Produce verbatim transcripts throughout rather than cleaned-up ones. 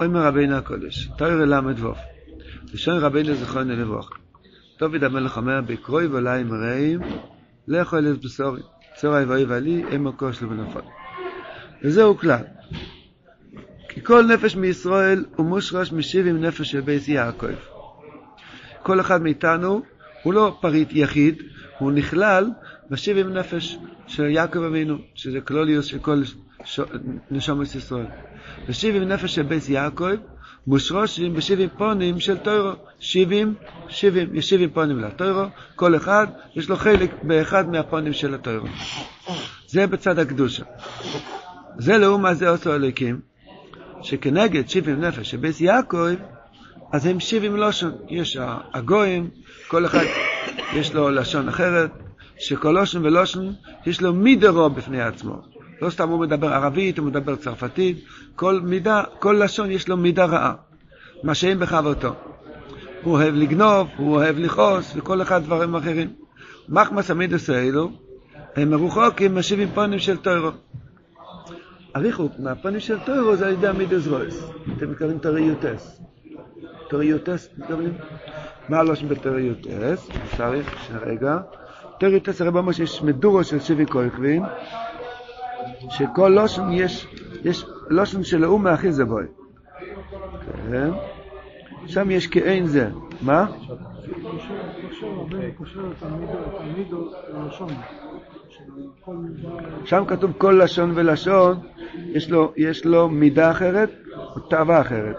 אומר רבינו הקודש, תוירה למדבוב, לשון רבינו זכרנו לברכה. דוד המלך אומר, בקרוי ועלי מראים, לכו אל בשורי, צורי ואוי ועלי, הם הכוש לבנפל. וזהו כלל. כי כל נפש מישראל הוא מושרש משבעים נפש של בית יעקב. כל אחד מאיתנו הוא לא פריט יחיד, הוא נכלל בשבעים נפש של יעקב אבינו, שזה כלוליוס של כל נשומת ישראל. בשבעים נפש של בית יעקב מושרשים בשבעים פונים של תוירו, שבעים, שבעים, יש שבעים פונים לתוירו, כל אחד יש לו חלק באחד מהפונים של התוירו. זה בצד הקדושה. זה לעומת זה עשו אלוקים, שכנגד שבעים נפש של בית יעקב, אז הם שבעים לשון, יש הגויים, כל אחד יש לו לשון אחרת, שכל לשון ולשון יש לו מידרו בפני עצמו. לא סתם הוא מדבר ערבית, הוא מדבר צרפתית, כל מידה, כל לשון יש לו מידה רעה, מה שאין בחברתו. הוא אוהב לגנוב, הוא אוהב לכעוס, וכל אחד דברים אחרים. מחמס המידות האלו, הם מרוחקים משבעים פנים של תוירו. הריחוק מהפנים של תוירו זה על ידי המידות רויס. אתם מכירים תוריותס. תוריותס, מדברים? מה הלושם בתוריותס? צריך, רגע. תוריותס הרבה ממש יש מדורו של שבעי כוכבים, שכל לושן יש, יש לושן של האומה הכי זה בוי. כן. שם יש כאין זה. מה? שם כתוב כל לשון ולשון, יש לו, יש לו מידה אחרת, או תאווה אחרת.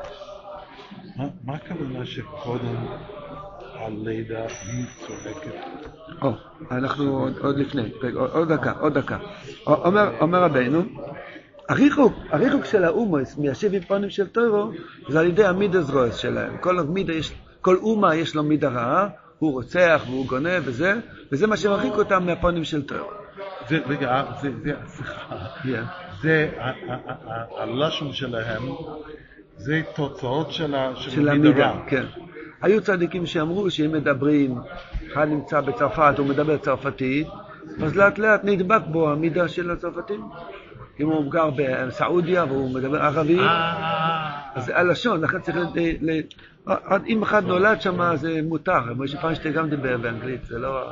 מה הכוונה שקודם הלידה היא צורקת? אנחנו עוד לפני, עוד דקה, עוד דקה. אומר רבינו, הריחוק, הריחוק של האומוס מהשבעים פנים של תוירו, זה על ידי המידס רויס שלהם. כל אומה יש לו מידה רעה, הוא רוצח והוא גונב וזה, וזה מה שמרחיק אותם מהפנים של תוירו. זה, רגע, זה השיחה. זה הלשון שלהם, זה תוצאות של המידה. היו צדיקים שאמרו שהם מדברים, אחד נמצא בצרפת, הוא מדבר צרפתית, אז לאט לאט נדבק בו המידה של הצרפתים. אם הוא גר בסעודיה והוא מדבר ערבית, אז הלשון, לכן צריך... אם אחד נולד שם זה מותר, משה פיינשטיין גם דיבר באנגלית, זה לא...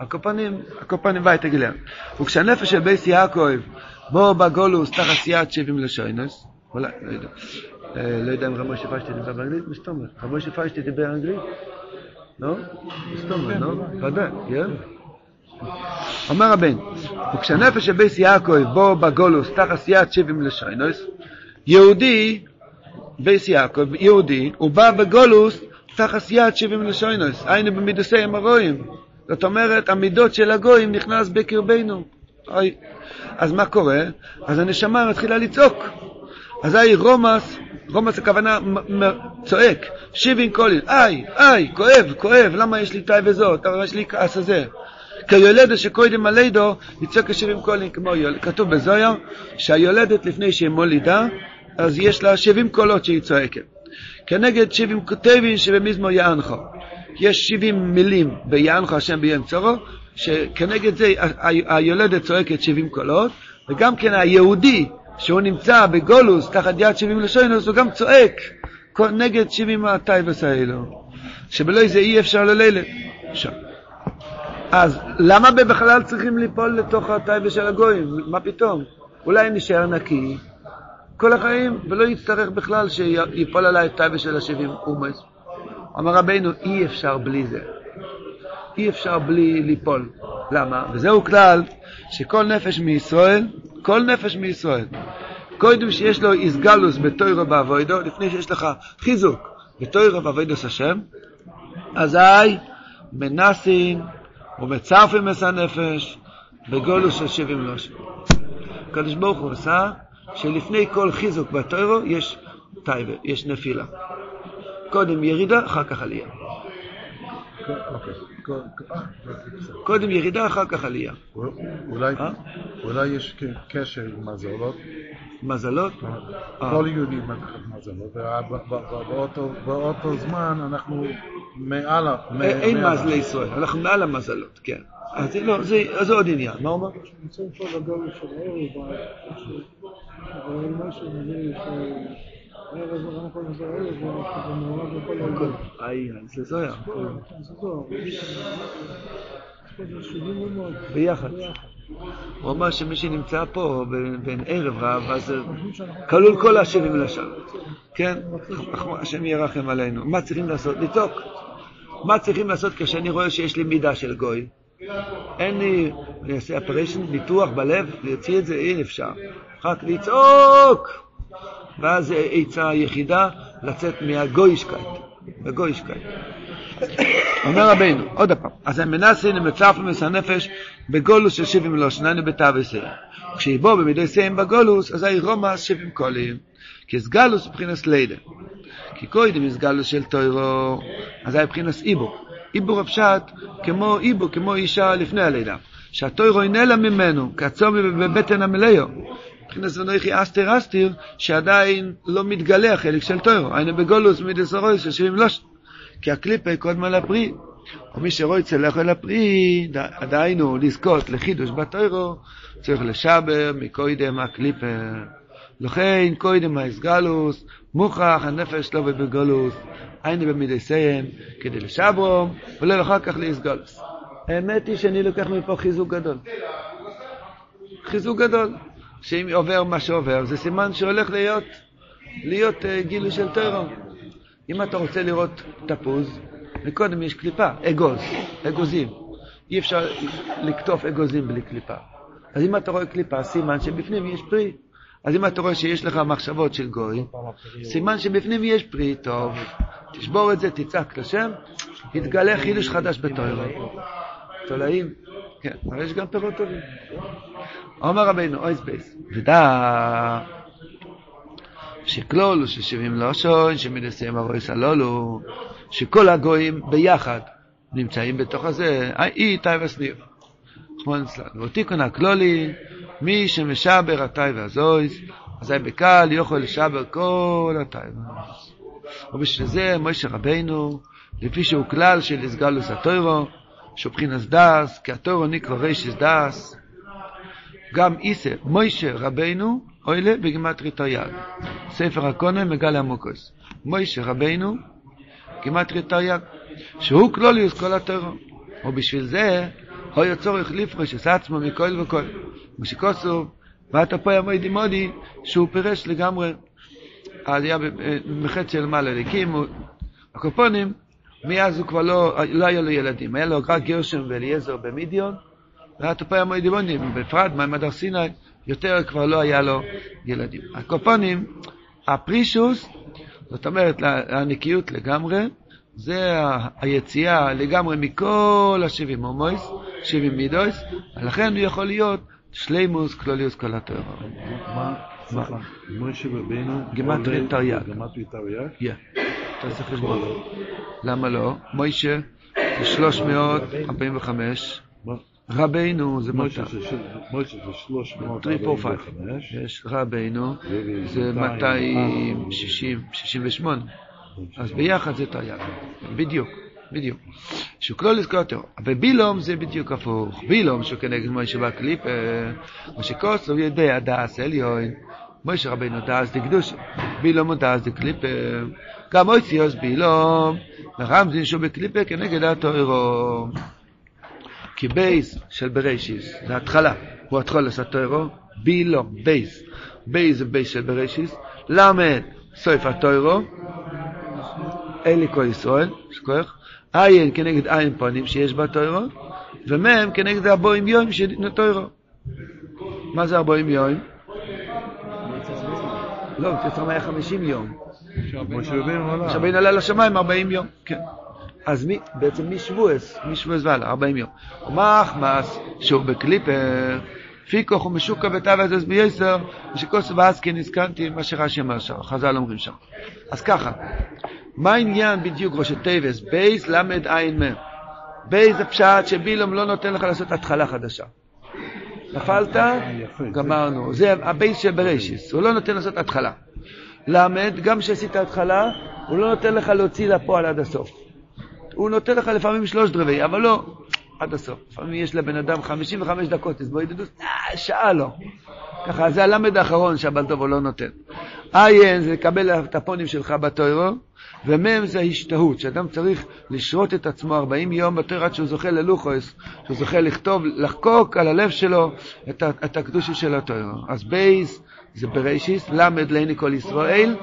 הקופנים, הקופנים בית הגלם. וכשהנפש של בית יעקב, בוא בגולוס תחת סייעת שבעים לשיינס, אולי, לא יודע. לא יודע אם רבי משה פיינשטיין דיבר באנגלית, מסתומר. רבי משה פיינשטיין דיבר אנגלית? לא? מסתומר, לא? ודאי, כן? אומר רבן, וכשהנפש של בית יעקב בוא בגולוס תחת סייעת שבעים לשיינס, יהודי, בית יעקב, יהודי, הוא בא בגולוס תחת סייעת שבעים לשיינס, היינו במידוסי המרואים. זאת אומרת, המידות של הגויים נכנס בקרבנו. אז מה קורה? אז הנשמה מתחילה לצעוק. אז היי רומס, רומס הכוונה צועק, שבעים קולים, איי, איי, כואב, כואב, למה יש לי תאי וזאת, למה יש לי כעס הזה? כי היולדת שקודם הלידו, יצעק שבעים קולים כמו יולדת. כתוב בזויר, שהיולדת לפני שהיא מולידה, אז יש לה שבעים קולות שהיא צועקת. כנגד שבעים כותבים שבמזמור יענחו. יש שבעים מילים ביענך השם ביום צרו, שכנגד זה היולדת צועקת שבעים קולות, וגם כן היהודי שהוא נמצא בגולוס תחת יד שבעים לשונוס, הוא גם צועק נגד שבעים הטייבס האלו, שבלוי זה אי אפשר ללילה. אז למה בכלל צריכים ליפול לתוך הטייבס של הגויים? מה פתאום? אולי נשאר נקי כל החיים, ולא יצטרך בכלל שיפול עליי הטייבס של השבעים אומס. אמר רבינו, אי אפשר בלי זה. אי אפשר בלי ליפול. למה? וזהו כלל שכל נפש מישראל, כל נפש מישראל, קודם שיש לו איסגלוס בתוירו בעבודו, לפני שיש לך חיזוק בתוירו בעבודוס השם, אזי מנסים ומצרפים את הנפש בגולוס של שבעים לושן. הקדוש ברוך הוא עשה שלפני כל חיזוק בתוירו יש טייבה, יש נפילה. קודם ירידה, אחר כך עלייה. קודם ירידה, אחר כך עלייה. אולי יש קשר עם מזלות? מזלות? כל יהודים מזלות. ובאותו זמן אנחנו מעל המזלות. אין מזלי ישראל, אנחנו מעל המזלות, כן. אז זה עוד עניין, מה אומר? נמצאים פה לגבי של ערב, אבל מה שמבין שערב אנחנו קודם זה ערב, ואנחנו במעורב לכל הערב. איי, זה זו היה. זה זו, זה שבעים ומאות. ביחד. הוא אומר שמי שנמצא פה בין ערב רב, אז כלול כל השבים לשם. כן? השם ירחם עלינו. מה צריכים לעשות? לתוק. מה צריכים לעשות כשאני רואה שיש לי מידה של גוי? אין לי, אני אעשה אפרשן, ניתוח בלב, להוציא את זה, אין אפשר. רק לצעוק! ואז עצה יחידה לצאת מהגוישקייט. בגוישקייט. אומר רבינו, עוד הפעם, אז המנסין המצרף ומסנפש בגולוס של שבעים לושננו בתא וסיים. כשיבוא במידי סיים בגולוס, אז הירומא שבעים קולים. כי סגלוס מבחינס לידה. כי קוידם יסגלוס של תוירו, אז היה מבחינס איבו. איבור הפשט כמו איבור, כמו אישה לפני הלידה. שהתוירו נעלה ממנו, כעצום בבטן המלאו. מבחינס ונויכי אסתר אסתיר, שעדיין לא מתגלה החלק של תוירו. היינו בגולוס מידי סרוי של שבעים לושננו. כי הקליפה קודם על הפרי, ומי שרואי צלח על הפרי, עדיינו לזכות לחידוש בתוירו, צריך לשבר מקוידם הקליפה. לכן קוידם האסגלוס, מוכח הנפש לא ובגלוס, היינו במידי סיים, כדי לשברו, ולא אחר כך להסגלוס. האמת היא שאני לוקח מפה חיזוק גדול. חיזוק גדול, שאם עובר מה שעובר, זה סימן שהולך להיות, להיות גילוי של תוירו. אם אתה רוצה לראות תפוז, מקודם יש קליפה, אגוז, אגוזים. אי אפשר לקטוף אגוזים בלי קליפה. אז אם אתה רואה קליפה, סימן שבפנים יש פרי. אז אם אתה רואה שיש לך מחשבות של גוי, סימן שבפנים יש פרי, טוב. תשבור את זה, תצעק לשם, התגלה חידוש חדש בתורה. תולעים. כן, אבל יש גם פירות טובים. אומר רבינו, אוי ספייס. ודע... שכלול ששבעים לא שון, שמנסים הרויס הלולו, שכל הגויים ביחד נמצאים בתוך הזה, אי תאי וסניר. ותיקון הכלולי, מי שמשבר התאי והזויס, אזי בקל יוכל לשבר כל התאי. ובשביל זה משה רבינו, לפי שהוא כלל של הסגלוס התוירו, שבחינס דס, כי התוירו נקרא רישס דס, גם איסה, משה רבינו, אוילה בגימטרי תרי"ג. ספר הקונה מגלה עמוקוס. מוישה רבינו, גימטרי תרי"ג, שהוא כלוליוס כל התורה. ובשביל זה, הוא יצורך לפרש את עצמו מכל וכל. משקוסו, ואתה פה ימי דימודי, שהוא פירש לגמרי. אז היה מחץ של מעלה לקים, הקופונים, מאז הוא כבר לא, לא היה לו ילדים. היה לו רק גרשם ואליעזר במידיון, ואתה פה ימי דימודי, בפרד, מהמדר סיני, יותר כבר לא היה לו ילדים. הקופונים, הפרישוס, זאת אומרת, הנקיות לגמרי, זה היציאה לגמרי מכל השבעים הומויס, שבעים מידויס, לכן הוא יכול להיות שלימוס, כלוליוס, כל התורה. מה? מה? משה רבינו, גימטרי תרי"ג. גימטרי תרי"ג? כן. אתה צריך לבוא. למה לא? משה, זה שלוש מאות ארבעים וחמש. מה? רבינו זה מאתיים. מוישה זה שלוש מאות ארבעים וחמש. יש רבינו זה מאתיים שישים ושמונה. אז ביחד זה תרי"ג. בדיוק, בדיוק. שכלול לזכות. אבל בילום זה בדיוק הפוך. בילום שכנגד מוישה בקליפ, משקוסו ידע דאס אליון. מוישה רבינו דאס דקדוש. בילום דאס דקליפ. גם מויסיוס בילום. ורמזין שהוא בקליפ כנגד התוירו. כי בייס של בראשיס, זה התחלה, הוא התחולה של התוירו, בילום, בייס, בייס זה בייס של בראשיס, למד, סוף התוירו, אליקו ישראל, שכוח, עין כנגד עין פנים שיש בתוירו, ומם כנגד הבואים יום שנתוירו. מה זה הבואים יום? לא, תצרם היה חמישים יום. שבין עלה לשמיים ארבעים יום, כן. אז מי, בעצם מי שבועס, מי שבועס ועלה, ארבעים יום. ומחמס, שהוא בקליפר, פיקוח ומשוקה וטבעת אז בייסר, ושכוס ואז כן הזכנתי מה שרש"י אמר שם, חז"ל אומרים שם. אז ככה, מה העניין בדיוק ראשי טבעס? בייס למד עין מר. בייס זה פשעת שבילום לא נותן לך לעשות התחלה חדשה. נפלת, גמרנו. זה הבייס של בראשיס, הוא לא נותן לעשות התחלה. למד, גם כשעשית התחלה, הוא לא נותן לך להוציא לפועל עד הסוף. הוא נותן לך לפעמים שלושת רבעי, אבל לא עד הסוף. לפעמים יש לבן אדם חמישים וחמש דקות, אז בואי דודוס, אה, שעה לא. ככה, זה הלמד האחרון שהבעל טוב הוא לא נותן. עין זה לקבל את הפונים שלך בתוירו, ומם זה ההשתהות, שאדם צריך לשרות את עצמו ארבעים יום בתויר עד שהוא זוכה ללוחס, שהוא זוכה לכתוב, לחקוק על הלב שלו את, את הקדושי של התוירו. אז בייס זה בראשיס, למד לעיני כל ישראל,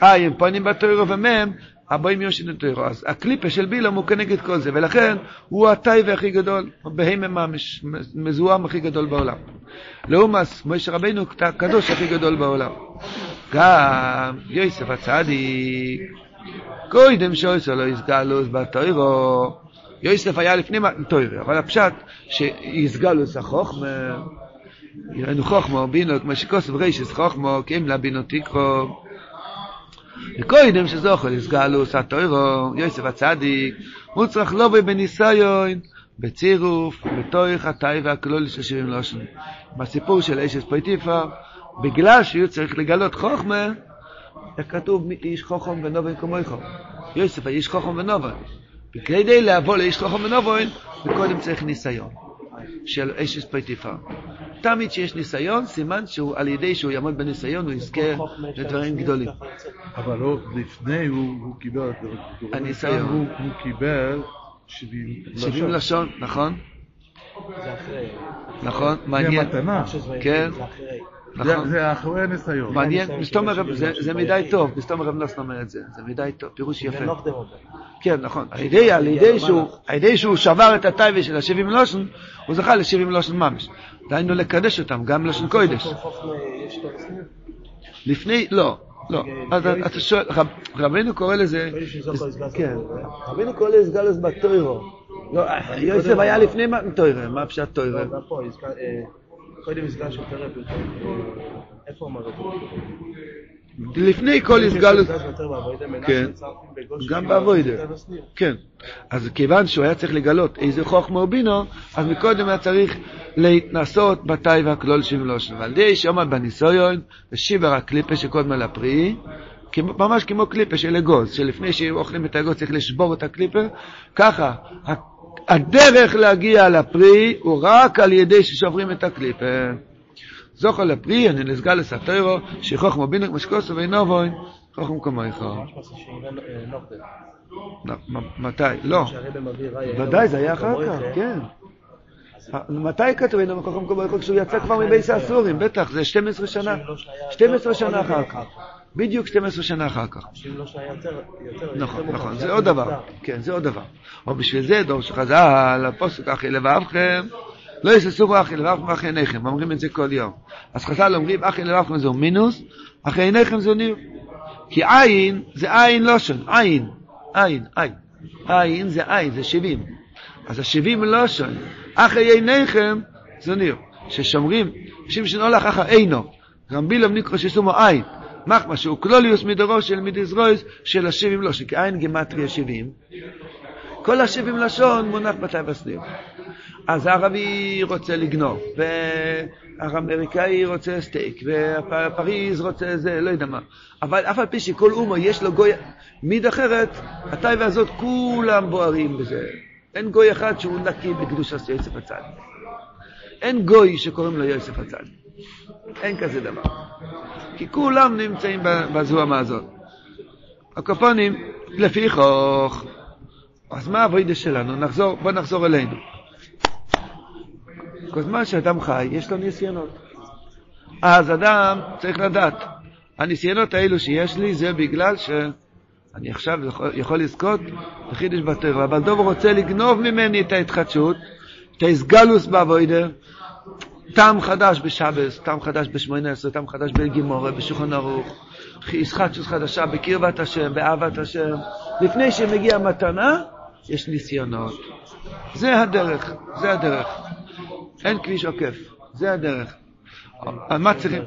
עין פונים בתוירו ומם, הבאים יום שנתוירו. אז הקליפה של בילום הוא כנגד כל זה, ולכן הוא הטייבה הכי גדול, בהימם המזוהם הכי גדול בעולם. לאומס, משה רבינו הקדוש הכי גדול בעולם. גם יוסף הצדיק, קודם שיוסף לא יסגלוס בתוירו. יוסף היה לפני תוירו, אבל הפשט שיסגלוס החוכמה, יראינו חוכמה, בינו, כמו שכוסף רישס חוכמה, כי אם לבינו תיקרו. וקודם שזוכל יסגלוס התוירו, יוסף הצדיק, הוא צריך לא בניסיון, בצירוף, בתוך התאיבה הכלול של שירים לושן. בסיפור של אישס פויטיפה, בגלל שהוא צריך לגלות חוכמה, כתוב איש חוכם ונובן כמוי חוכם. יוסף היה איש חוכם ונובן. בכדי להבוא לאיש חוכם ונובן, וקודם צריך ניסיון של אישס פויטיפה. תמיד שיש ניסיון, סימן שהוא על ידי שהוא יעמוד בניסיון, הוא יזכה לדברים גדולים. אבל עוד לפני הוא קיבל הניסיון. הוא קיבל שבעים לשון, נכון? זה אחרי. נכון, מעניין. זה מתנה. כן. זה אחרי הניסיון. מעניין, מסתום הרב, זה מדי טוב, מסתום הרב נס נאמר את זה, זה מדי טוב, פירוש יפה. כן, נכון. הידי שהוא שבר את הטייבה של השבעים לשון, הוא זכה לשבעים לשון ממש. דיינו לקדש אותם, גם לשון קודש. לפני, לא. לא, אתה שואל, רבינו קורא לזה... רבינו קורא לזה יסגלוס בתוירו. יוסף היה לפני תוירו, מה פשט תוירו? קודם יסגלוס יותר רב יותר, איפה אומר את זה? לפני כל יסגלוס... כן, גם בעבודה. כן, אז כיוון שהוא היה צריך לגלות איזה חוכמה הוא בינו, אז מקודם היה צריך להתנסות בתאיבה הכלול שבלושן. ועל די שעומד בניסויון, ושיבר הקליפה שקודמה לפרי, ממש כמו קליפה של אגוז, שלפני שאוכלים את האגוז צריך לשבור את הקליפה, ככה, הדרך להגיע לפרי הוא רק על ידי ששוברים את הקליפה. זוכה לפרי, אני לסגל לסתירו, שכוח מובינק משקוסו ואינובוין, כוח מקומו איכו. ממש פסק שאינם נוקדם. מתי? לא. ודאי, זה היה אחר כך, כן. מתי כתוב אינו מקום מקום מקום כשהוא יצא כבר מבייס האסורים? בטח, זה שתים עשרה שנה. שתים עשרה שנה אחר כך. בדיוק שתים עשרה שנה אחר כך. נכון, נכון, זה עוד דבר. כן, זה עוד דבר. אבל בשביל זה דור שחז"ל, הפסוק אחי לבבכם, לא יססו אחי לבבכם ואחי עיניכם. אומרים את זה כל יום. אז חז"ל אומרים, אחי לבבכם זהו מינוס, אחי עיניכם זהו ניב. כי עין זה עין לשון. עין, עין, עין. עין זה עין, זה שבעים. אז השבעים לשון. אחרי עיניכם, זה נראה, ששומרים, שם שנולך אחר עינו, גם בילום נקרא ששומו עין, מחמה שהוא כלוליוס מדרוש של מדזרויס של השבעים לשון, כי עין גמטריה שבעים, כל השבעים לשון מונח בתאיב הסניר. אז הערבי רוצה לגנוב, והאמריקאי רוצה סטייק, ופריז רוצה זה, לא יודע מה. אבל אף על פי שכל אומו יש לו גוי מיד אחרת, התאיב הזאת כולם בוערים בזה. אין גוי אחד שהוא נקי בקדושה של יוסף הצדיק. אין גוי שקוראים לו יוסף הצדיק. אין כזה דבר. כי כולם נמצאים בזוהמה הזאת. הקופונים, לפי חוך. אז מה העבודה שלנו? נחזור, בוא נחזור אלינו. כזמן שאדם חי, יש לו ניסיונות. אז אדם צריך לדעת. הניסיונות האלו שיש לי זה בגלל ש... אני עכשיו יכול לזכות לחידוש בתורה, אבל דוב רוצה לגנוב ממני את ההתחדשות, את ההסגלוס בעבודה, טעם חדש בשבס, טעם חדש בשמונה עשרה, טעם חדש בגימורה, בשולחן ערוך, התחדשות חדשה בקרבת השם, באהבת השם. לפני שמגיע מתנה, יש ניסיונות. זה הדרך, זה הדרך. אין כביש עוקף, זה הדרך. מה צריכים?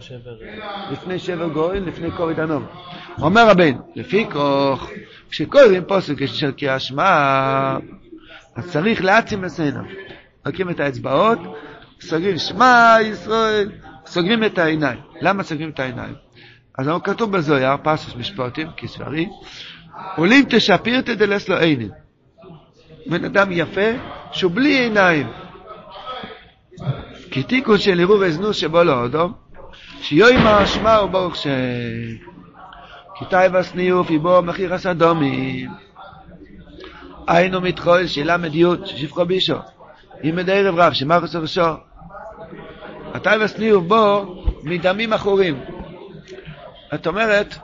לפני שבר גורל, לפני קוריד הנוב. אומר רבנו, לפי כוח, כשקוראים פסוק של קריאת שמע, אז צריך להעצים את עיניו. לוקחים את האצבעות, סוגרים שמע ישראל, סוגרים את העיניים. למה סוגרים את העיניים? אז הוא כתוב בזוהר, פסוק משפטים, כספרי, עולים תשפיר תדלס לו עיניים. בן אדם יפה שהוא בלי עיניים. כי תיקון של עירוב הזנות שבו לא אודום, שיואי מהשמע וברוך שם, כי תאיב הסניוף יבוא מחיר הסדומים. היינו מתחול שאלה מדיות ששפחו בישו, עם מדי ערב רב שמר סרשו. התאיב הסניוף בו מדמים אחורים. את אומרת,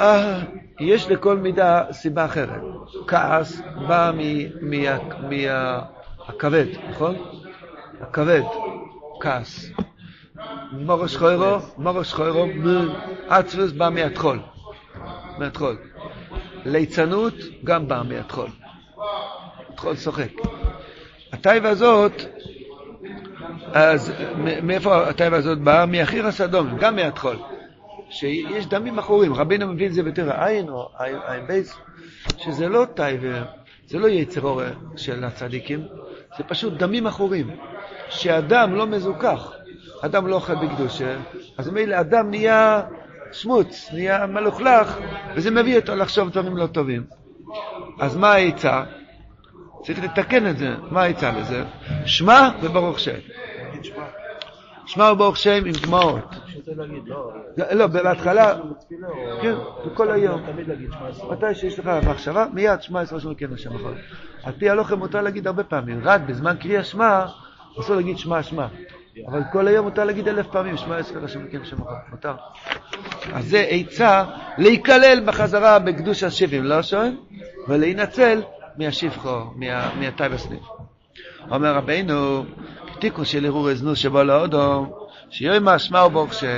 אה, יש לכל מידה סיבה אחרת. כעס בא מהכבד, נכון? הכבד, כעס. מורש חוירו, מורש חוירו, עצבוס בא מהתחול. מהתחול. ליצנות גם בא מהתחול. התחול שוחק. הטייבה הזאת, אז מאיפה הטייבה הזאת באה? מאחיר הסדום, גם מהתחול. שיש דמים אחורים, רבינו מביא את זה בתראה עין או עין בייס, שזה לא טייבה, זה לא יצר אור של הצדיקים, זה פשוט דמים אחורים, שאדם לא מזוכח, אדם לא אוכל בקדושה, אז מילא אדם נהיה שמוץ, נהיה מלוכלך, וזה מביא אותו לחשוב דברים לא טובים. אז מה העיצה? צריך לתקן את זה, מה העיצה לזה? שמע וברוך שם. שמע וברוך שם עם דמעות. לא, בהתחלה, כן, בכל היום. מתי שיש לך מחשבה, מיד שמע עשרה שום כן לשם אחר. על פי הלוחם מותר להגיד הרבה פעמים, רק בזמן קריאה שמע, אסור להגיד שמע שמע. אבל כל היום מותר להגיד אלף פעמים, שמע עשרה שום כן לשם אחר, מותר. אז זה עצה להיכלל בחזרה בקדוש השבעים, לא שואל? ולהינצל מהשפחו, מהטייב הסניף. אומר רבינו, תיקון של עירוב הזנות שבא לאודום, שיואי מהשמע וברוך שם.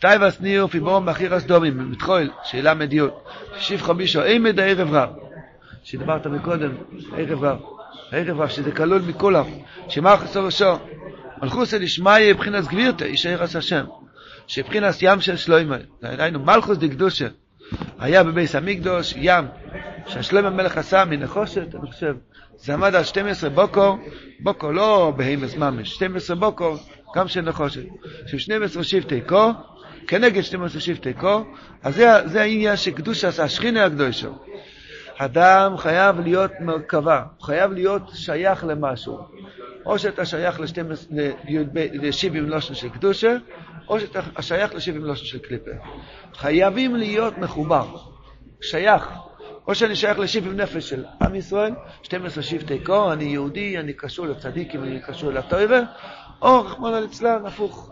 תאיב הסניוף יבוא מחיר הסדומים, מתחול, שאלה מדיות. שפחו בישו, אי מדי ערב רב. שדברת מקודם, ערב רב. ערב רב, שזה כלול מכולם. שמח סורשו. מלכוס אלישמאי בבחינס גבירתא, איש ערס השם. שבבחינס ים של שלוימה. היינו מלכוס דקדושה. היה בבייס המקדוש, ים. שהשלוימה המלך עשה מנחושת, אני חושב. זה עמד על שתים עשרה בוקר, בוקר לא בהימס ממש, שתים עשרה בוקר, גם של נחושת. שתים עשרה שבטי קור, כנגד שתים עשרה שבטי קור, אז זה, זה העניין שקדוש עשה, השכינה הקדושה. אדם חייב להיות מרכבה, חייב להיות שייך למשהו. או שאתה שייך לשבעים לושן של קדושה, או שאתה שייך לשבעים לושן של קליפה. חייבים להיות מחובר, שייך. או שאני שייך לשבעים נפש של עם ישראל, שתים עשרה שבטי קור, אני יהודי, אני קשור לצדיקים, אני קשור לתורה, או רחמנא ליצלן, הפוך,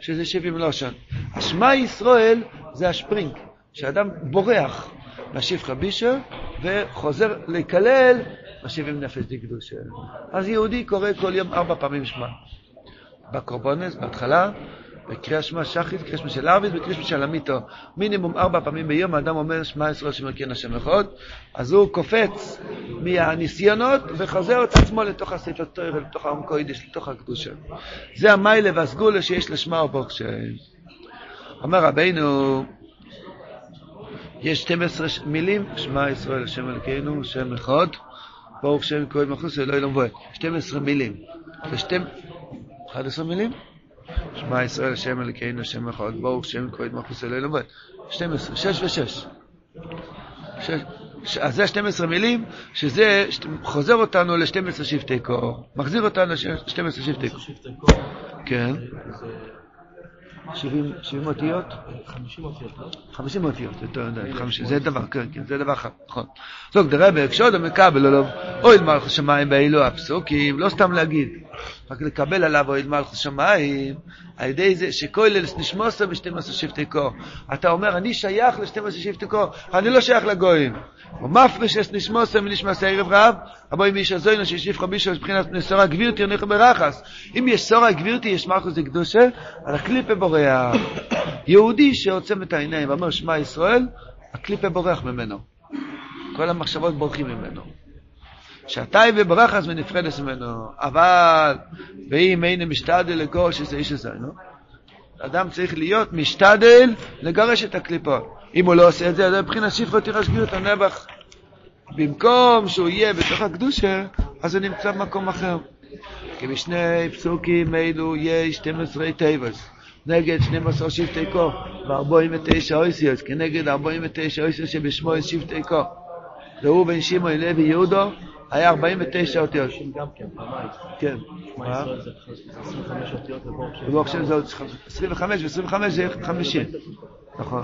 שזה שבעים לושן. השמע ישראל זה השפרינג, שאדם בורח מהשפחה בישה, וחוזר לקלל מהשבעים נפש דקדושה. אז יהודי קורא כל יום ארבע פעמים שמע. בקורבנס, בהתחלה, בקריאה שמע שחית, בקריאה שמע של ערבית, בקריאה שמע של עמיתו. מינימום ארבע פעמים ביום, האדם אומר שמע ישראל שמרכן השם אחד, אז הוא קופץ מהניסיונות וחוזר את עצמו לתוך הספר תורה, לתוך העומקו יידיש, לתוך הקדושה. זה המיילה והסגולה שיש לשמע וברוך שם. אמר רבינו, יש שתים עשרה מילים, שמע ישראל השם אלוקינו, שם אחד, ברוך שם כהן מחוס אלוהי לא מבואה. שתים עשרה מילים. אחת עשרה מילים? שמע ישראל השם אלוקינו, שם אחד, ברוך שם כהן מחוס אלוהי לא מבואה. שתים עשרה, שש ושש. אז זה שתים עשרה מילים, שזה חוזר אותנו ל-שתים עשרה שבטי קור. מחזיר אותנו ל-שתים עשרה שבטי קור. כן. שבעים אותיות? חמישים אותיות, לא? חמישים אותיות, זה דבר, כן, זה דבר נכון. זוג דרבה, כשעוד המקבל עליו, אוהד מלך השמיים באילו הפסוקים, לא סתם להגיד, רק לקבל עליו אוהד מלך השמיים, על ידי זה שכל אלס נשמוסה ב-שתים עשרה שבטי קור. אתה אומר, אני שייך ל-שתים עשרה שבטי קור, אני לא שייך לגויים. ומפריש אס נשמוסה מנשמסה ערב רב, הבוי מישה זוינו שישיף רבישו שבחינת סורה גבירתי הולך ברחס. אם יש סורה גבירתי, יש מלכוס דקדושה, על הקליפה בורח. יהודי שעוצם את העיניים ואומר שמע ישראל, הקליפה בורח ממנו. כל המחשבות בורחים ממנו. שעתיים וברחס ונפרדס ממנו. אבל, ואם אין משתדל לגורש איזה איש הזה, לא? אדם צריך להיות משתדל לגרש את הקליפות. אם הוא לא עושה את זה, אז מבחינת שפחה תירש גאות הנבח. במקום שהוא יהיה בתוך הקדושה, אז הוא נמצא במקום אחר. כי משני פסוקים אלו יש שתים עשרה טייבס, נגד שתים עשרה שבטי קור, ו-ארבעים ותשע אויסיוס, כנגד ארבעים ותשע אויסיוס שבשמו יש שבטי קור. זהו בן שמעון לוי יהודה, היה ארבעים ותשע אותיות. כן. מה? עשרים וחמש אותיות וברוך שם זה עשרים וחמש, ו-עשרים וחמש זה חמישים. נכון.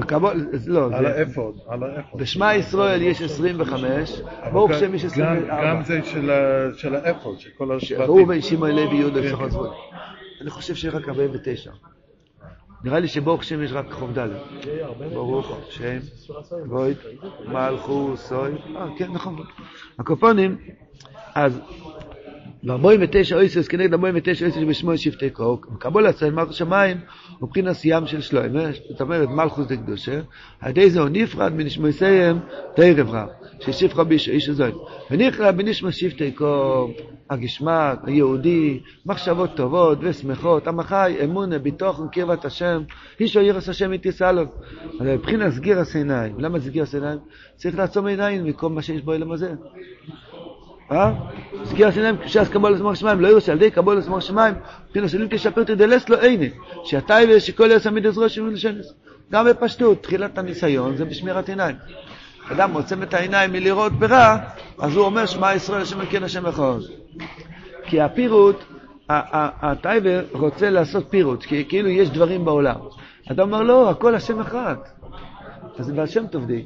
וכבול, לא. על האפוד, על האפוד. בשמה ישראל יש עשרים וחמש, ברוך שם יש עשרים וארבע. גם זה של האפוד, של כל השבטים. זהו בן שמעון לוי יהודה, אני חושב שיש רק ארבעים ותשע. נראה לי שברוך שם יש רק חוב ד' ברוך שם גויד מלכו סוי אה כן נכון הקופונים אז ל-ארבעים ותשע אויסס כנגד ארבעים ותשע אויסס בשמונה שבטי קוק מקבול הצעים מלכות שמיים ובחינה סיים של שלוים זאת אומרת מלכות זה קדושה הידי זהו נפרד מנשמי סיים די רברה ששפחה ביש איש הזוין ונכרה בנשמה שבטי קוק הגשמת, היהודי, מחשבות טובות ושמחות, המחי, אמונה, ביטוחן, קרבת השם, איש או ירס השם יתיסה לו. אז מבחינה סגיר הסעיניים, למה סגיר הסעיניים? צריך לעצום עיניים מקום מה שיש בו אלם הזה. אה? סגיר הסעיניים, כשאז קבול לסמוך שמיים, לא ירס על די קבול לסמוך שמיים, מבחינה שאלים תשפר תדלס לו עיני, שעתיי ושכל ירס עמיד עזרו שביל לשנס. גם בפשטות, תחילת הניסיון זה בשמירת עיניים. אדם מוצם את העיניים מלראות ברע, אז הוא אומר שמע ישראל השם אלוקינו השם אחד. כי הפירוט, הטייבר רוצה לעשות פירוט, כי כאילו יש דברים בעולם. אתה אומר לא, הכל השם אחד. אז זה בהשם תעבדי.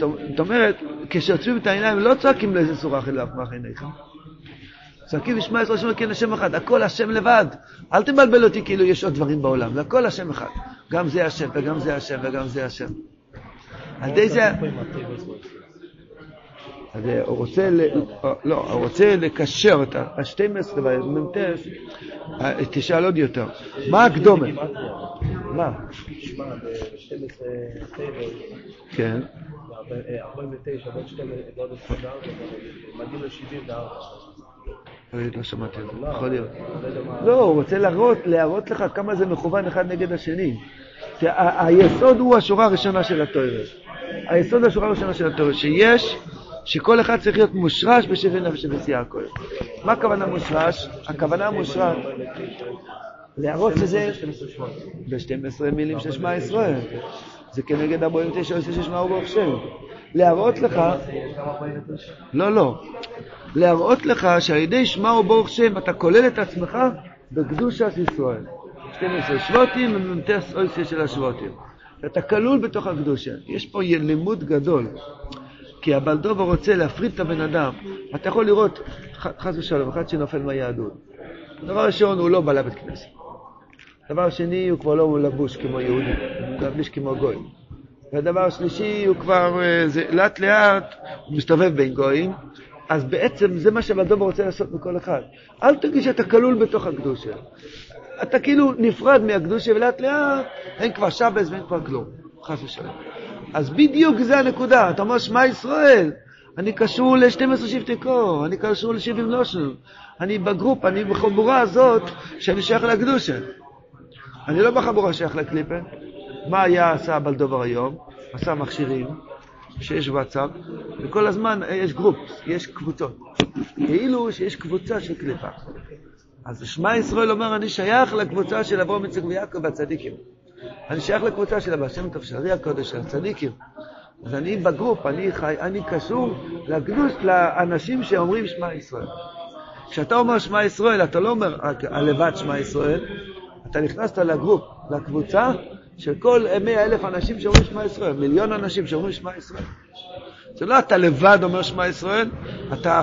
זאת אומרת, כשעוצמים את העיניים לא צועקים לאיזה סורה חילף מהעיניך. צועקים ושמע ישראל השם אלוקינו השם אחד, הכל השם לבד. אל תבלבל אותי כאילו יש עוד דברים בעולם, זה הכל השם אחד. גם זה השם וגם זה השם וגם זה השם. על די זה... אז הוא רוצה, לא, הוא רוצה לקשר את ה-שתים עשרה והממתף, תשאל עוד יותר. מה הקדומה? מה? תשמע, ב-שתים עשרה טבע, כן. ב-ארבעים ותשע, ב-שתים עשרה, מגיעים ל-שבעים וארבע. לא שמעתי, יכול להיות. לא, הוא רוצה להראות לך כמה זה מכוון אחד נגד השני. היסוד הוא השורה הראשונה של התורה. היסוד השורה הראשונה של התורה, שיש... שכל אחד צריך להיות מושרש בשווה נפש ובשיא הכל. מה הכוונה מושרש? הכוונה מושרש להראות שזה ב-שתים עשרה מילים ששמע ישראל. זה כנגד ארבעים ותשע או ששמע הוא ברוך שם. להראות לך... לא, לא. להראות לך שהידי שמע הוא ברוך שם אתה כולל את עצמך בקדושת ישראל. שתים עשרה שבוטים וממתס אויסיה של השבוטים. אתה כלול בתוך הקדושה. יש פה לימוד גדול. כי הבעל דובר רוצה להפריד את הבן אדם. אתה יכול לראות, חס ושלום, אחד שנופל מהיהדות. דבר ראשון, הוא לא בעל בית כנסת. דבר שני, הוא כבר לא לבוש כמו יהודי, הוא לבוש כמו גוי. והדבר שלישי, הוא כבר לאט לאט, הוא מסתובב בין גויים. אז בעצם זה מה שהבעל דובר רוצה לעשות מכל אחד. אל תגיד שאתה כלול בתוך הקדושה. אתה כאילו נפרד מהקדושה ולאט לאט, אין כבר שבס ואין כבר כלום. חס ושלום. אז בדיוק זה הנקודה, אתה אומר שמע ישראל, אני קשור ל-שתים עשרה שבטי קור, אני קשור ל-שבעים לושן, אני בגרופ, אני בחבורה הזאת שאני שייך לקדושה. אני לא בחבורה שייך לקליפה. מה היה עשה בעל דובר היום? עשה מכשירים, שיש וואטסאפ, וכל הזמן יש גרופ, יש קבוצות. כאילו שיש קבוצה של קליפה. אז שמע ישראל אומר, אני שייך לקבוצה של אברהם יצחק ויעקב והצדיקים. אני שייך לקבוצה של אבא שם תפשרי הקודש של הצדיקים. אז אני בגרופ, אני, חי, אני קשור לקדוש לאנשים שאומרים שמע ישראל. כשאתה אומר שמע ישראל, אתה לא אומר לבד שמע ישראל, אתה נכנסת לגרופ, לקבוצה של כל מאה אלף אנשים שאומרים שמע ישראל, מיליון אנשים שאומרים שמע ישראל. זה לא אתה לבד אומר שמע ישראל, אתה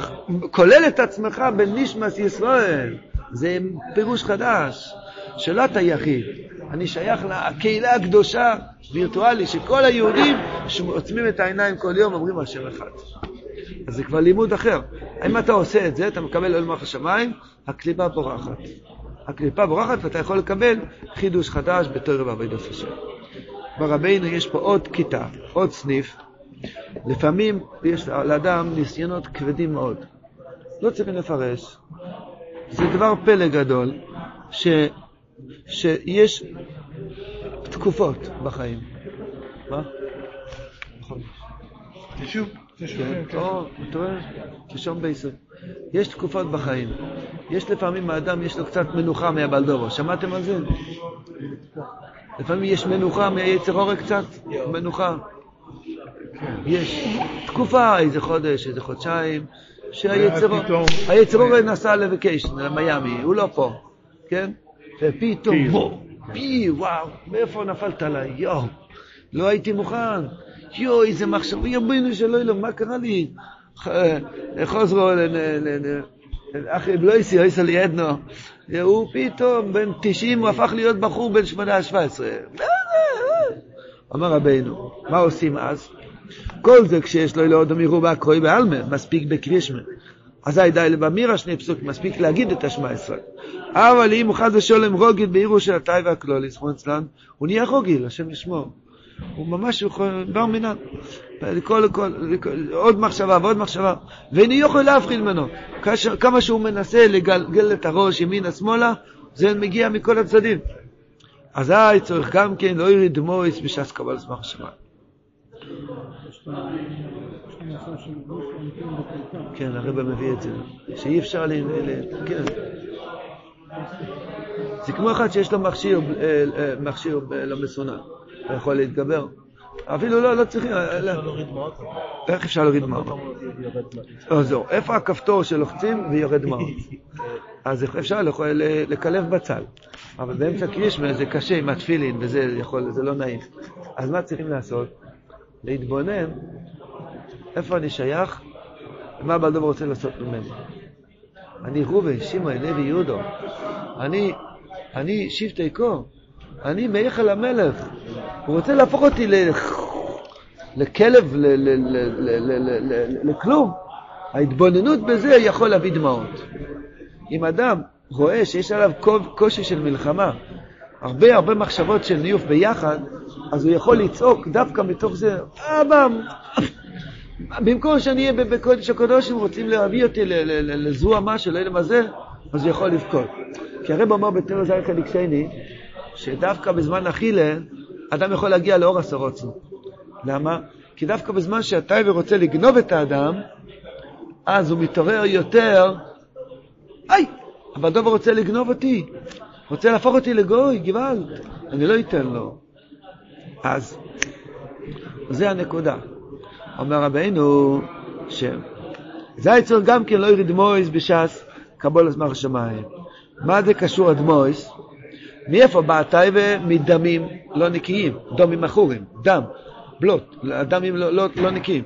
כולל את עצמך בנשמת ישראל. זה פירוש חדש, שלא אתה יחיד. אני שייך לקהילה הקדושה וירטואלי שכל היהודים שעוצמים את העיניים כל יום אומרים השם אחד. אז זה כבר לימוד אחר. אם אתה עושה את זה, אתה מקבל עול מלך השמיים, הקליפה בורחת. הקליפה בורחת ואתה יכול לקבל חידוש חדש בתורה ועבודת השם. ברבנו יש פה עוד כיתה, עוד סניף. לפעמים יש לאדם ניסיונות כבדים מאוד. לא צריכים לפרש. זה דבר פלא גדול ש... שיש תקופות בחיים. מה? נכון. תשוב. תשום בישראל. יש תקופות בחיים. יש לפעמים האדם יש לו קצת מנוחה מהבעל דובר. שמעתם על זה? לפעמים יש מנוחה מהיצר הורג קצת. מנוחה. יש תקופה, איזה חודש, איזה חודשיים, שהיצרור נסע לבקיישן, למיאמי, הוא לא פה, כן? ופתאום, וואו, פי, וואו, מאיפה נפלת עליי, יואו, לא הייתי מוכן, יואו, איזה מחשב, יאבינו שלא ילום, מה קרה לי? חוזרו, אחי בלויסי, אייסה לידנו, הוא פתאום, בן תשעים, הוא הפך להיות בחור בן שמונה עשרה, אמר רבינו, מה עושים אז? כל זה כשיש לו עוד אמירו בהקרוי בעלמה, מספיק בקרישמה. אז הידי לבמירה שני פסוק, מספיק להגיד את השמע ישראל. אבל אם הוא חז השולם רוגית בעירו של התאי והכלוליס, הוא נהיה רוגיל, השם ישמור. הוא ממש בר מינן. עוד מחשבה ועוד מחשבה. ואיני יוכל להבחין מנו. כמה שהוא מנסה לגלגל את הראש ימינה שמאלה, זה מגיע מכל הצדדים. אז היי צריך גם כן לא יריד מויס בשעס קבל זמח שמיים. כן, הרב מביא את זה. שאי אפשר ל... כן. זה כמו אחד שיש לו מכשיר, מכשיר למסונה. הוא יכול להתגבר. אפילו לא, לא צריכים... איך אפשר להוריד מעות? זהו, איפה הכפתור שלוחצים ויורד מעות? אז אפשר לקלף בצל. אבל באמצע קרישמה זה קשה עם התפילין, וזה יכול, זה לא נעים. אז מה צריכים לעשות? להתבונן, איפה אני שייך, ומה בעל דובר רוצה לעשות ממני. אני רובי, שמעון, לוי, יהודו. אני, אני שבטי כה. אני מייך על המלך. הוא רוצה להפוך אותי לכלב, לכלום. ההתבוננות בזה יכול להביא דמעות. אם אדם רואה שיש עליו קושי של מלחמה, הרבה הרבה מחשבות של ניוף ביחד, אז הוא יכול לצעוק דווקא מתוך זה, אבא, במקום שאני אהיה בקודש הקודשים, רוצים להביא אותי לזוע משהו, לא ילמה זה, אז הוא יכול לבכות. כי הרב אמר בתורה זרקה נקשייני, שדווקא בזמן אכילה, אדם יכול להגיע לאור הסורוצו. למה? כי דווקא בזמן שהטייבר רוצה לגנוב את האדם, אז הוא מתעורר יותר, איי! אבל דובר רוצה לגנוב אותי, רוצה להפוך אותי לגוי, גבל, אני לא אתן לו. אז, זה הנקודה. אומר רבנו, שזה היצור גם כן לא יריד מויס בשעס, קבול הזמח שמיים. מה זה קשור עד מויס? מאיפה בא הטייבה? מדמים לא נקיים, דומים אחורים, דם, בלוט, דמים לא, לא, לא נקיים.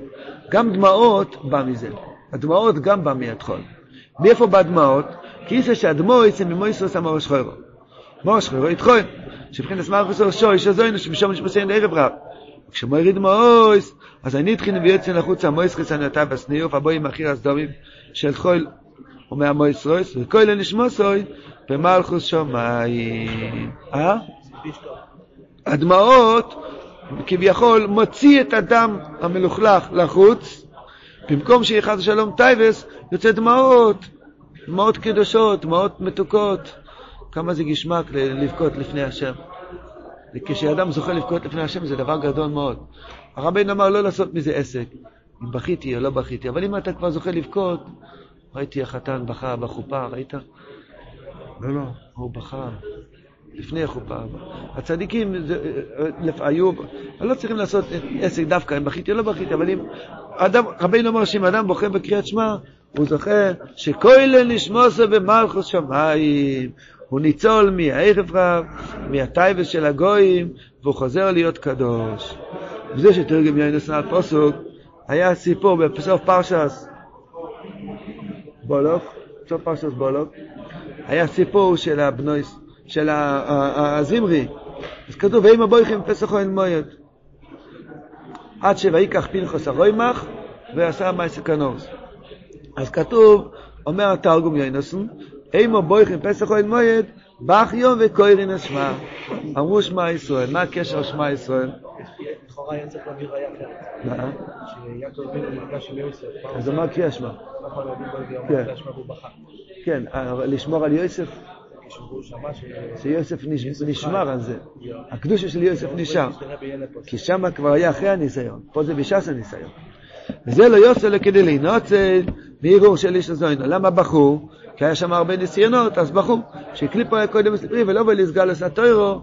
גם דמעות בא מזה, הדמעות גם בא מהתחול. מאיפה בא דמעות? כיסא שאדמו יצא ממויסוס המורש חוירו. מורש חוירו יתחוין. שבחינס מרחוס הרשו, איש הזוינו שמשום נשמסיין לערב רב. וכשמו יריד מויס, אז אני התחיל ויוצא לחוץ המויס חיסניותיו בסניוף, הבוי עם אחיר הסדורים של חויל ומהמויס רויס, וכוילה נשמוסוי במלחוס שומיים. אה? הדמעות כביכול מוציא את הדם המלוכלך לחוץ, במקום שיחד השלום טייבס יוצא דמעות. דמעות קדושות, דמעות מתוקות. כמה זה גשמק לבכות לפני השם. כשאדם זוכה לבכות לפני השם זה דבר גדול מאוד. הרבן אמר לא לעשות מזה עסק. אם בכיתי או לא בכיתי. אבל אם אתה כבר זוכה לבכות, ראיתי החתן בכה בחופה, ראית? לא, לא. הוא בכה לפני החופה. הצדיקים היו, לא צריכים לעשות עסק דווקא, אם בכיתי או לא בכיתי. אבל אם אדם, רבן אמר שאם אדם בוכה בקריאת שמע, הוא זוכר שכוילה נשמוסו במלכות שמיים, הוא ניצול מהערב רב, מהטייבס של הגויים, והוא חוזר להיות קדוש. וזה שתרגם יאינו סנאל פוסוק, היה סיפור בסוף פרשס בולוק, בסוף פרשס בולוק, היה סיפור של הבנויס, של הזמרי. אז כתוב, ואימא בויכם פסחו אין מויד. עד שויקח פנחוס הרוימח, ועשה מייסק הנורס. אז כתוב, אומר התרגום יוינסון, אימו בויכם פסח אין מועד, בח יום וכוירין השמה. אמרו שמה ישראל, מה הקשר שמה ישראל? לכאורה היה צריך להביא ראייה אחרת. מה? שיעקב אבינו מפגש עם יוסף. אז אמר כי השמה. נכון, להביא בויכם, אמרו כי השמה והוא בכה. כן, לשמור על יוסף. שיוסף נשמר על זה. הקדושה של יוסף נשאר. כי שמה כבר היה אחרי הניסיון. פה זה בשעס הניסיון. וזה לא יוסף אלא כדי להינוצל מהירור של איש הזוינו. למה בחור? כי היה שם הרבה ניסיונות, אז בחור שקליפו היה קודם מספרי ולא בלסגל עשה תוירו.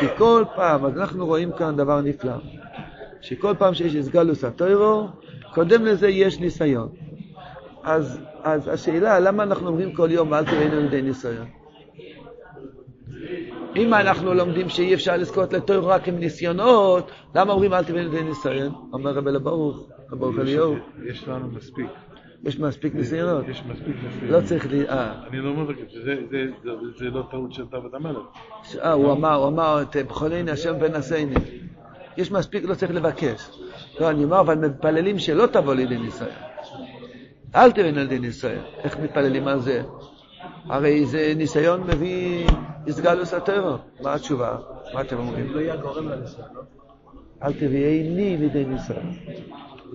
כי כל פעם, אז אנחנו רואים כאן דבר נפלא, שכל פעם שיש הסגלוס התוירו, קודם לזה יש ניסיון. אז, אז השאלה, למה אנחנו אומרים כל יום, אל תראינו לידי ניסיון? אם אנחנו לומדים שאי אפשר לזכות לתוירו רק עם ניסיונות, למה אומרים אל תראינו לידי ניסיון? אומר רבי לברוך, הברוך אליהו. יש לנו מספיק. יש מספיק ניסיונות. יש מספיק ניסיונות. לא צריך לי... אני לא אומר לכם שזה לא טעות של תוות המלך. אה, הוא אמר, הוא אמר, תבחולני השם ונעשני. יש מספיק, לא צריך לבקש. לא, אני אומר, אבל מפללים שלא תבוא לידי ניסיון. אל תבין לידי ניסיון. איך מתפללים על זה? הרי זה ניסיון מביא הסגלוס התורה. מה התשובה? מה אתם אומרים? אם לא יהיה גורם לניסיון, לא? אל תביאני לידי ניסיון. אני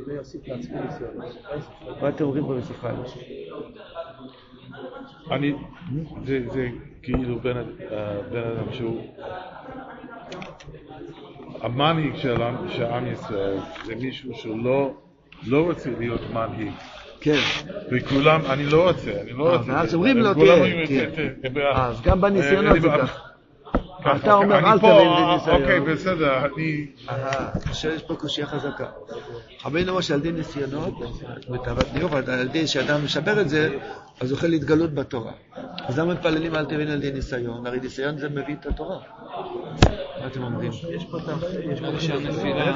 לא יוסיף לעצמי ניסיון. מה אתם אומרים במספחה? אני, זה כאילו בן אדם שהוא... המנהיג של העם ישראל זה מישהו שלא לא רוצה להיות מנהיג. כן. וכולם, אני לא רוצה, אני לא רוצה. אז אומרים לו, תראה. אז גם בניסיונות זה כך. אתה אומר, אל תבין לניסיון. אוקיי, בסדר, אני... יש פה קושיה חזקה. רבינו אומר שעל די ניסיונות, בתאוות ניוב, על די שאדם משבר את זה, אז זוכה להתגלות בתורה. אז למה מתפללים אל תבין על די ניסיון? הרי ניסיון זה מביא את התורה. מה אתם אומרים? יש פה שהנפילה,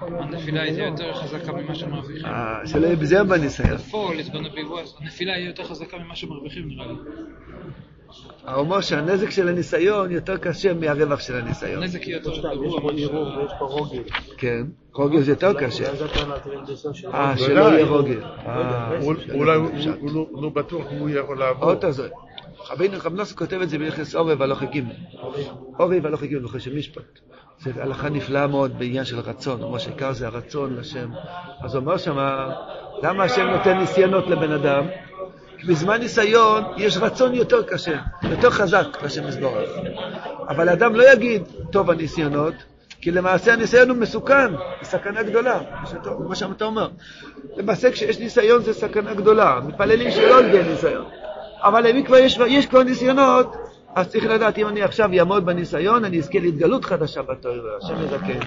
הנפילה היא יותר חזקה ממה שמרוויחים. שלא יהיה בזה בניסיון. הנפילה היא יותר חזקה ממה שמרוויחים, נראה לי. הוא אומר שהנזק של הניסיון יותר קשה מהרווח של הניסיון. הנזק היא יותר גרוע. יש פה רוגל. כן, רוגל זה יותר קשה. אה, שלא יהיה רוגל. אולי הוא בטוח הוא יכול לעבור. עוד תעזור. רבינו חמנוס כותב את זה בלכס אורי והלוכה ג' אורי והלוכה ג' לוכה של משפט. זו הלכה נפלאה מאוד בעניין של רצון. הוא אומר שעיקר זה הרצון לשם. אז הוא אומר שמה, למה השם נותן ניסיונות לבן אדם? בזמן ניסיון יש רצון יותר קשה, יותר חזק לשם יתברך. אבל האדם לא יגיד טוב הניסיונות, כי למעשה הניסיון הוא מסוכן, סכנה גדולה, מה שאתה אומר. למעשה כשיש ניסיון זה סכנה גדולה, מתפללים שלא יהיה ניסיון. אבל אם כבר יש, יש כבר ניסיונות, אז צריך לדעת אם אני עכשיו יעמוד בניסיון, אני אזכה להתגלות חדשה בתורה, השם יזכה.